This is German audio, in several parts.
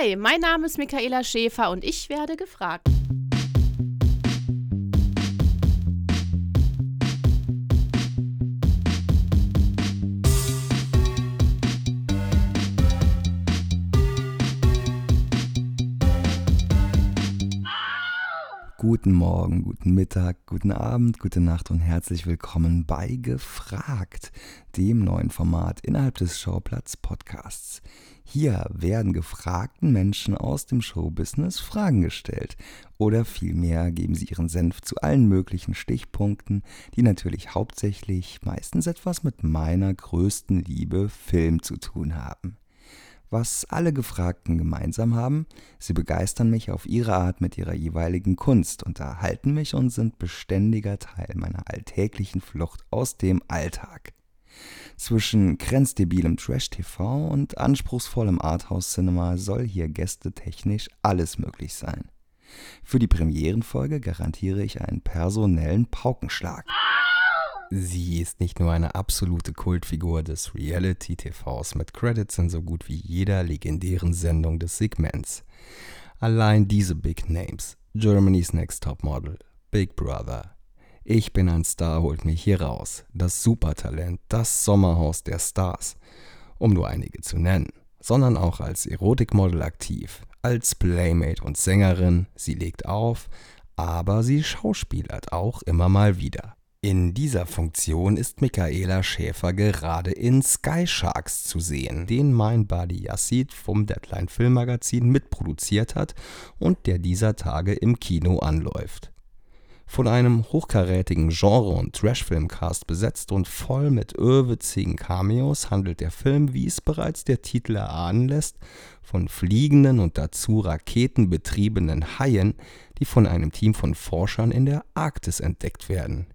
Hi, mein Name ist Micaela Schäfer und ich werde gefragt. Guten Morgen, guten Mittag, guten Abend, gute Nacht und herzlich willkommen bei Gefragt, dem neuen Format innerhalb des Schauplatzpodcasts. Hier werden gefragten Menschen aus dem Showbusiness Fragen gestellt oder vielmehr geben sie ihren Senf zu allen möglichen Stichpunkten, die natürlich hauptsächlich meistens etwas mit meiner größten Liebe Film zu tun haben. Was alle Gefragten gemeinsam haben, sie begeistern mich auf ihre Art mit ihrer jeweiligen Kunst, unterhalten mich und sind beständiger Teil meiner alltäglichen Flucht aus dem Alltag. Zwischen grenzdebilem Trash-TV und anspruchsvollem Arthouse-Cinema soll hier gästetechnisch alles möglich sein. Für die Premierenfolge garantiere ich einen personellen Paukenschlag. Sie ist nicht nur eine absolute Kultfigur des Reality-TVs mit Credits in so gut wie jeder legendären Sendung des Segments. Allein diese Big Names, Germany's Next Topmodel, Big Brother, Ich bin ein Star holt mich hier raus, das Supertalent, das Sommerhaus der Stars, um nur einige zu nennen, sondern auch als Erotikmodel aktiv, als Playmate und Sängerin, sie legt auf, aber sie schauspielert auch immer mal wieder. In dieser Funktion ist Micaela Schäfer gerade in Sky Sharks zu sehen, den mein Buddy Yassid vom Deadline-Filmmagazin mitproduziert hat und der dieser Tage im Kino anläuft. Von einem hochkarätigen Genre- und Trashfilmcast besetzt und voll mit irrwitzigen Cameos handelt der Film, wie es bereits der Titel erahnen lässt, von fliegenden und dazu raketenbetriebenen Haien, die von einem Team von Forschern in der Arktis entdeckt werden.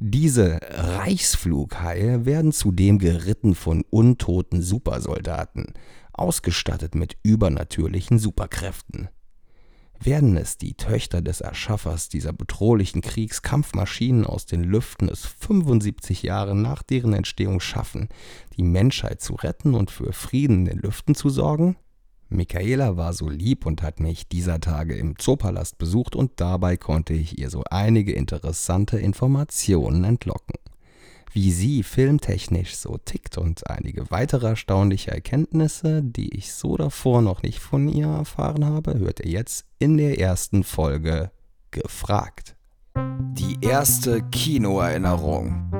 Diese Reichsflughaie werden zudem geritten von untoten Supersoldaten, ausgestattet mit übernatürlichen Superkräften. Werden es die Töchter des Erschaffers dieser bedrohlichen Kriegskampfmaschinen aus den Lüften es 75 Jahre nach deren Entstehung schaffen, die Menschheit zu retten und für Frieden in den Lüften zu sorgen? Micaela war so lieb und hat mich dieser Tage im Zoopalast besucht und dabei konnte ich ihr so einige interessante Informationen entlocken. Wie sie filmtechnisch so tickt und einige weitere erstaunliche Erkenntnisse, die ich so davor noch nicht von ihr erfahren habe, hört ihr jetzt in der ersten Folge Gefragt. Die erste Kinoerinnerung.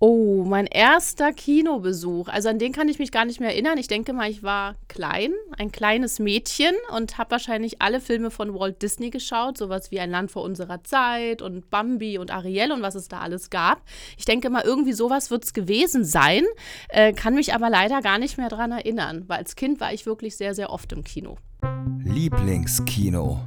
Oh, mein erster Kinobesuch. Also an den kann ich mich gar nicht mehr erinnern. Ich denke mal, ich war klein, ein kleines Mädchen und habe wahrscheinlich alle Filme von Walt Disney geschaut. Sowas wie Ein Land vor unserer Zeit und Bambi und Ariel und was es da alles gab. Ich denke mal, irgendwie sowas wird es gewesen sein. Kann mich aber leider gar nicht mehr dran erinnern, weil als Kind war ich wirklich sehr, sehr oft im Kino. Lieblingskino.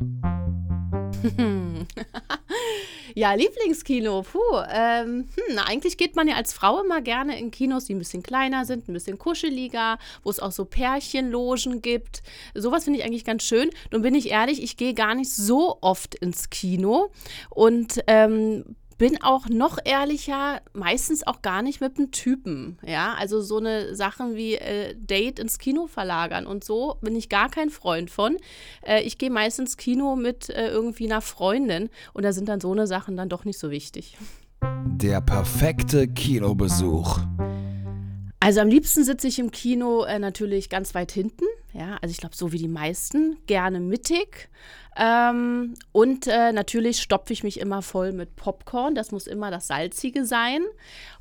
Ja, Lieblingskino, eigentlich geht man ja als Frau immer gerne in Kinos, die ein bisschen kleiner sind, ein bisschen kuscheliger, wo es auch so Pärchenlogen gibt. Sowas finde ich eigentlich ganz schön. Nun bin ich ehrlich, ich gehe gar nicht so oft ins Kino und bin auch noch ehrlicher, meistens auch gar nicht mit einem Typen, ja, also so eine Sachen wie Date ins Kino verlagern und so bin ich gar kein Freund von. Ich gehe meistens ins Kino mit irgendwie einer Freundin und da sind dann so eine Sachen dann doch nicht so wichtig. Der perfekte Kinobesuch. Also am liebsten sitze ich im Kino natürlich ganz weit hinten, ja, also ich glaube so wie die meisten, gerne mittig. Und natürlich stopfe ich mich immer voll mit Popcorn, das muss immer das Salzige sein.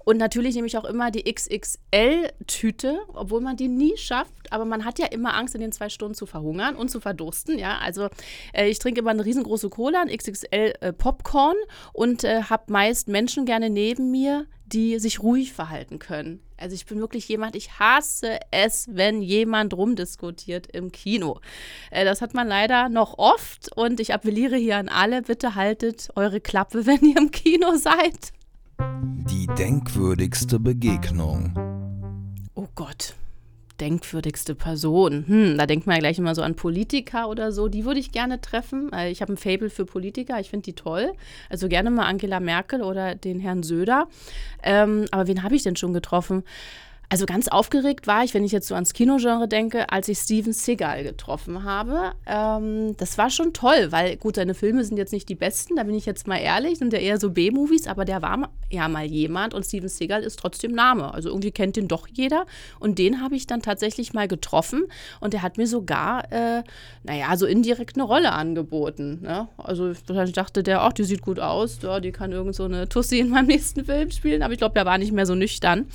Und natürlich nehme ich auch immer die XXL-Tüte, obwohl man die nie schafft, aber man hat ja immer Angst, in den 2 Stunden zu verhungern und zu verdursten, ja. Also ich trinke immer eine riesengroße Cola, ein XXL-Popcorn und habe meist Menschen gerne neben mir, die sich ruhig verhalten können. Also ich bin wirklich jemand, ich hasse es, wenn jemand rumdiskutiert im Kino. Das hat man leider noch oft. Und ich appelliere hier an alle, bitte haltet eure Klappe, wenn ihr im Kino seid. Die denkwürdigste Begegnung. Oh Gott, denkwürdigste Person. Da denkt man ja gleich immer so an Politiker oder so. Die würde ich gerne treffen. Ich habe ein Faible für Politiker, ich finde die toll. Also gerne mal Angela Merkel oder den Herrn Söder. Aber wen habe ich denn schon getroffen? Also ganz aufgeregt war ich, wenn ich jetzt so ans Kinogenre denke, als ich Steven Seagal getroffen habe. Das war schon toll, weil gut, seine Filme sind jetzt nicht die besten, da bin ich jetzt mal ehrlich, sind ja eher so B-Movies, aber der war ja mal jemand und Steven Seagal ist trotzdem Name. Also irgendwie kennt den doch jeder und den habe ich dann tatsächlich mal getroffen und der hat mir sogar, so indirekt eine Rolle angeboten. Ne? Also ich dachte der, ach, die sieht gut aus, ja, die kann irgend so eine Tussi in meinem nächsten Film spielen, aber ich glaube, der war nicht mehr so nüchtern.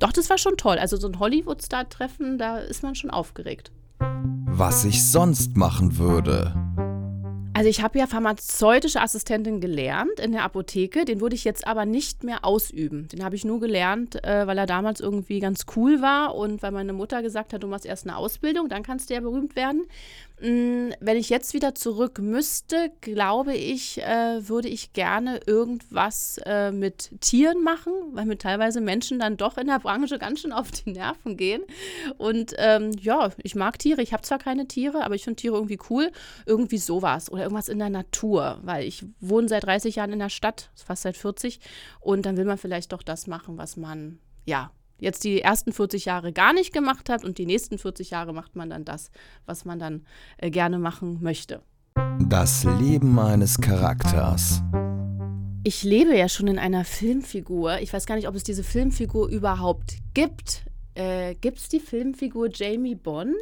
Doch, das war schon toll. Also so ein Hollywood-Star-Treffen, da ist man schon aufgeregt. Was ich sonst machen würde. Also ich habe ja pharmazeutische Assistentin gelernt in der Apotheke, den würde ich jetzt aber nicht mehr ausüben. Den habe ich nur gelernt, weil er damals irgendwie ganz cool war und weil meine Mutter gesagt hat, du machst erst eine Ausbildung, dann kannst du ja berühmt werden. Wenn ich jetzt wieder zurück müsste, glaube ich, würde ich gerne irgendwas mit Tieren machen, weil mir teilweise Menschen dann doch in der Branche ganz schön auf die Nerven gehen. Und ich mag Tiere. Ich habe zwar keine Tiere, aber ich finde Tiere irgendwie cool. Irgendwie sowas oder irgendwas in der Natur, weil ich wohne seit 30 Jahren in der Stadt, fast seit 40. Und dann will man vielleicht doch das machen, was man, jetzt die ersten 40 Jahre gar nicht gemacht hat und die nächsten 40 Jahre macht man dann das, was man dann gerne machen möchte. Das Leben eines Charakters. Ich lebe ja schon in einer Filmfigur. Ich weiß gar nicht, ob es diese Filmfigur überhaupt gibt. Gibt es die Filmfigur Jamie Bond?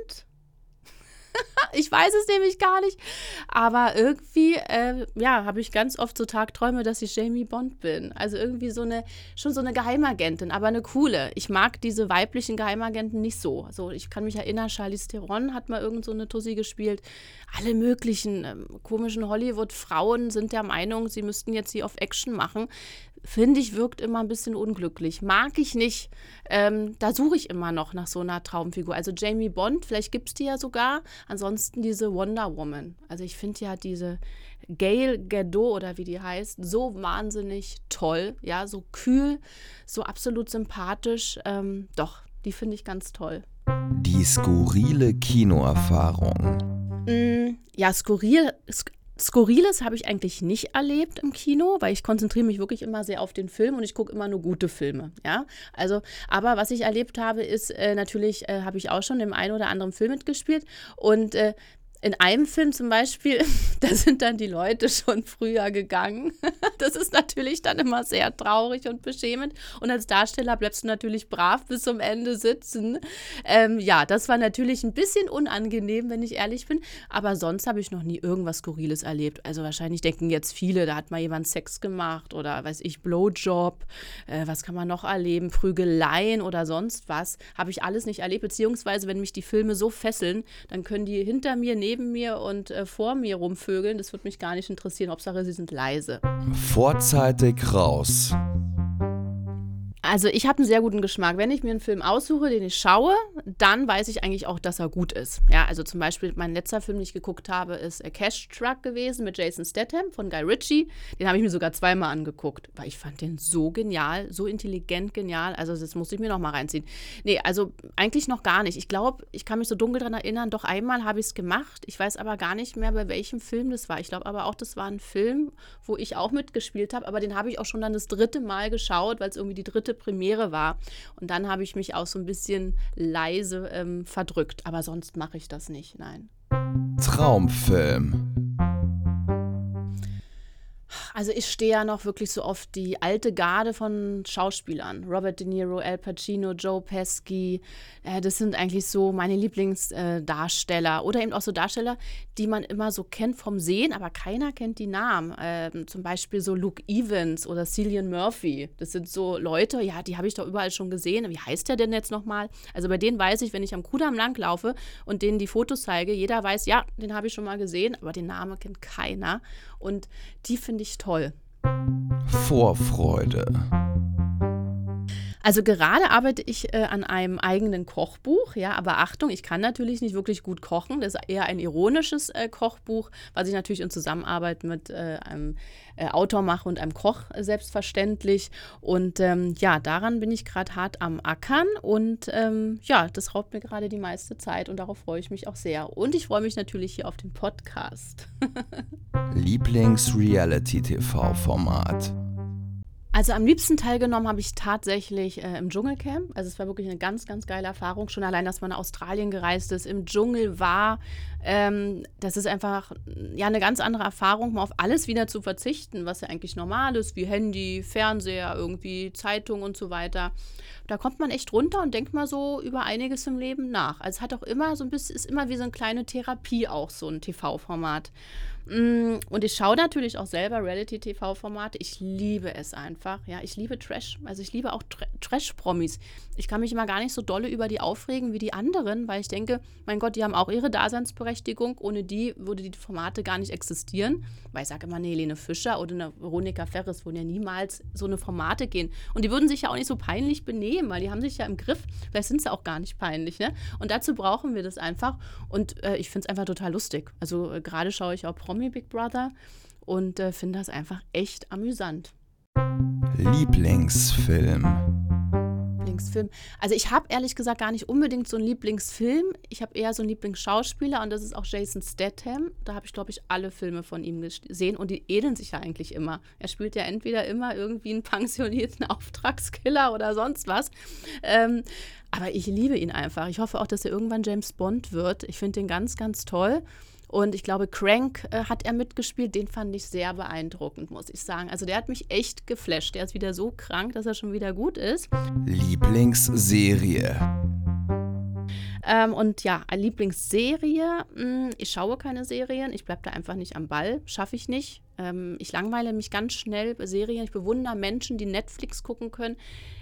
Ich weiß es nämlich gar nicht, aber irgendwie, habe ich ganz oft so Tagträume, dass ich Jamie Bond bin. Also irgendwie schon so eine Geheimagentin, aber eine coole. Ich mag diese weiblichen Geheimagenten nicht so. Also ich kann mich erinnern, Charlize Theron hat mal irgend so eine Tussi gespielt. Alle möglichen komischen Hollywood-Frauen sind der Meinung, sie müssten jetzt sie auf Action machen. Finde ich, wirkt immer ein bisschen unglücklich. Mag ich nicht. Da suche ich immer noch nach so einer Traumfigur. Also Jamie Bond, vielleicht gibt es die ja sogar. Ansonsten diese Wonder Woman. Also ich finde ja diese Gail Gadot oder wie die heißt, so wahnsinnig toll. Ja, so kühl, so absolut sympathisch. Doch, die finde ich ganz toll. Die skurrile Kinoerfahrung. Skurriles habe ich eigentlich nicht erlebt im Kino, weil ich konzentriere mich wirklich immer sehr auf den Film und ich gucke immer nur gute Filme, ja. Also, aber was ich erlebt habe, ist natürlich, habe ich auch schon im einen oder anderen Film mitgespielt und in einem Film zum Beispiel, da sind dann die Leute schon früher gegangen. Das ist natürlich dann immer sehr traurig und beschämend. Und als Darsteller bleibst du natürlich brav bis zum Ende sitzen. Das war natürlich ein bisschen unangenehm, wenn ich ehrlich bin. Aber sonst habe ich noch nie irgendwas Skurriles erlebt. Also wahrscheinlich denken jetzt viele, da hat mal jemand Sex gemacht oder, weiß ich, Blowjob. Was kann man noch erleben? Prügeleien oder sonst was. Habe ich alles nicht erlebt. Beziehungsweise, wenn mich die Filme so fesseln, dann können die hinter mir, neben mir und vor mir rumvögeln, das würde mich gar nicht interessieren. Hauptsache, sie sind leise. Vorzeitig raus. Also ich habe einen sehr guten Geschmack. Wenn ich mir einen Film aussuche, den ich schaue, dann weiß ich eigentlich auch, dass er gut ist. Ja, also zum Beispiel mein letzter Film, den ich geguckt habe, ist A Cash Truck gewesen mit Jason Statham von Guy Ritchie. Den habe ich mir sogar zweimal angeguckt, weil ich fand den so genial, so intelligent genial. Also das musste ich mir nochmal reinziehen. Nee, also eigentlich noch gar nicht. Ich glaube, ich kann mich so dunkel daran erinnern, doch einmal habe ich es gemacht. Ich weiß aber gar nicht mehr, bei welchem Film das war. Ich glaube aber auch, das war ein Film, wo ich auch mitgespielt habe, aber den habe ich auch schon dann das dritte Mal geschaut, weil es irgendwie die dritte Premiere war und dann habe ich mich auch so ein bisschen leise verdrückt, aber sonst mache ich das nicht, nein. Traumfilm. Also ich stehe ja noch wirklich so auf die alte Garde von Schauspielern. Robert De Niro, Al Pacino, Joe Pesci, das sind eigentlich so meine Lieblingsdarsteller. Oder eben auch so Darsteller, die man immer so kennt vom Sehen, aber keiner kennt die Namen. Zum Beispiel so Luke Evans oder Cillian Murphy. Das sind so Leute, ja, die habe ich doch überall schon gesehen. Wie heißt der denn jetzt nochmal? Also bei denen weiß ich, wenn ich am Kudamm langlaufe und denen die Fotos zeige, jeder weiß, ja, den habe ich schon mal gesehen, aber den Namen kennt keiner. Und die finde ich toll. Vorfreude. Also gerade arbeite ich an einem eigenen Kochbuch, ja, aber Achtung, ich kann natürlich nicht wirklich gut kochen, das ist eher ein ironisches Kochbuch, was ich natürlich in Zusammenarbeit mit einem Autor mache und einem Koch selbstverständlich und daran bin ich gerade hart am Ackern und das raubt mir gerade die meiste Zeit und darauf freue ich mich auch sehr und ich freue mich natürlich hier auf den Podcast. Lieblings-Reality-TV-Format. Also am liebsten teilgenommen habe ich tatsächlich im Dschungelcamp. Also es war wirklich eine ganz, ganz geile Erfahrung. Schon allein, dass man nach Australien gereist ist, im Dschungel war. Das ist einfach ja eine ganz andere Erfahrung, mal auf alles wieder zu verzichten, was ja eigentlich normal ist, wie Handy, Fernseher, irgendwie Zeitung und so weiter. Da kommt man echt runter und denkt mal so über einiges im Leben nach. Also es hat auch immer so ein bisschen, ist immer wie so eine kleine Therapie auch, so ein TV-Format. Und ich schaue natürlich auch selber Reality-TV-Formate. Ich liebe es einfach. Ja, ich liebe Trash. Also ich liebe auch Trash-Promis. Ich kann mich immer gar nicht so dolle über die aufregen wie die anderen, weil ich denke, mein Gott, die haben auch ihre Daseinsberechtigung. Ohne die würde die Formate gar nicht existieren. Weil ich sage immer, eine Helene Fischer oder eine Veronika Ferris würden ja niemals so eine Formate gehen. Und die würden sich ja auch nicht so peinlich benehmen, weil die haben sich ja im Griff. Vielleicht sind sie auch gar nicht peinlich, ne? Und dazu brauchen wir das einfach. Und ich finde es einfach total lustig. Also gerade schaue ich auch Promi Big Brother und finde das einfach echt amüsant. Lieblingsfilm. Also ich habe ehrlich gesagt gar nicht unbedingt so einen Lieblingsfilm. Ich habe eher so einen Lieblingsschauspieler und das ist auch Jason Statham. Da habe ich, glaube ich, alle Filme von ihm gesehen und die ähneln sich ja eigentlich immer. Er spielt ja entweder immer irgendwie einen pensionierten Auftragskiller oder sonst was. Aber ich liebe ihn einfach. Ich hoffe auch, dass er irgendwann James Bond wird. Ich finde den ganz, ganz toll. Und ich glaube, Crank hat er mitgespielt, den fand ich sehr beeindruckend, muss ich sagen. Also der hat mich echt geflasht. Der ist wieder so krank, dass er schon wieder gut ist. Lieblingsserie. Und ja, Lieblingsserie. Ich schaue keine Serien, ich bleibe da einfach nicht am Ball, schaffe ich nicht. Ich langweile mich ganz schnell bei Serien. Ich bewundere Menschen, die Netflix gucken können.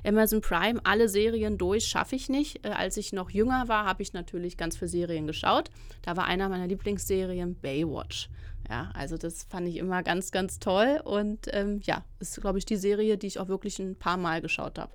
Amazon Prime, alle Serien durch, schaffe ich nicht. Als ich noch jünger war, habe ich natürlich ganz viele Serien geschaut. Da war einer meiner Lieblingsserien Baywatch. Ja, also das fand ich immer ganz, ganz toll. Und ja, ist, glaube ich, die Serie, die ich auch wirklich ein paar Mal geschaut habe.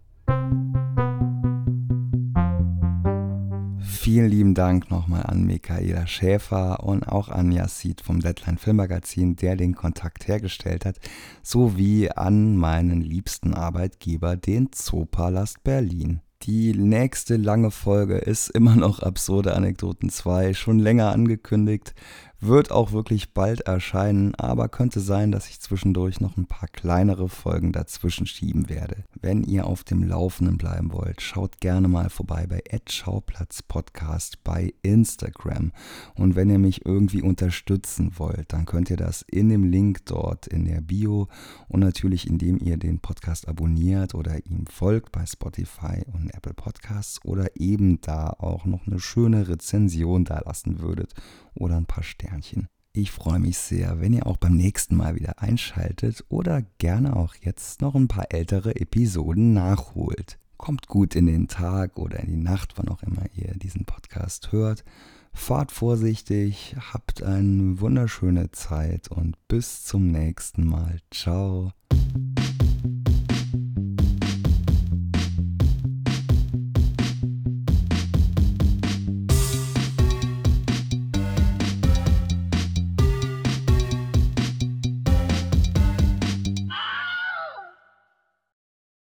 Vielen lieben Dank nochmal an Micaela Schäfer und auch an Yassid vom Deadline-Filmmagazin, der den Kontakt hergestellt hat, sowie an meinen liebsten Arbeitgeber, den Zoopalast Berlin. Die nächste lange Folge ist immer noch Absurde Anekdoten 2, schon länger angekündigt, wird auch wirklich bald erscheinen, aber könnte sein, dass ich zwischendurch noch ein paar kleinere Folgen dazwischen schieben werde. Wenn ihr auf dem Laufenden bleiben wollt, schaut gerne mal vorbei bei @schauplatzpodcast bei Instagram. Und wenn ihr mich irgendwie unterstützen wollt, dann könnt ihr das in dem Link dort in der Bio und natürlich indem ihr den Podcast abonniert oder ihm folgt bei Spotify und Apple Podcasts oder eben da auch noch eine schöne Rezension dalassen würdet oder ein paar Sternchen. Ich freue mich sehr, wenn ihr auch beim nächsten Mal wieder einschaltet oder gerne auch jetzt noch ein paar ältere Episoden nachholt. Kommt gut in den Tag oder in die Nacht, wann auch immer ihr diesen Podcast hört. Fahrt vorsichtig, habt eine wunderschöne Zeit und bis zum nächsten Mal. Ciao.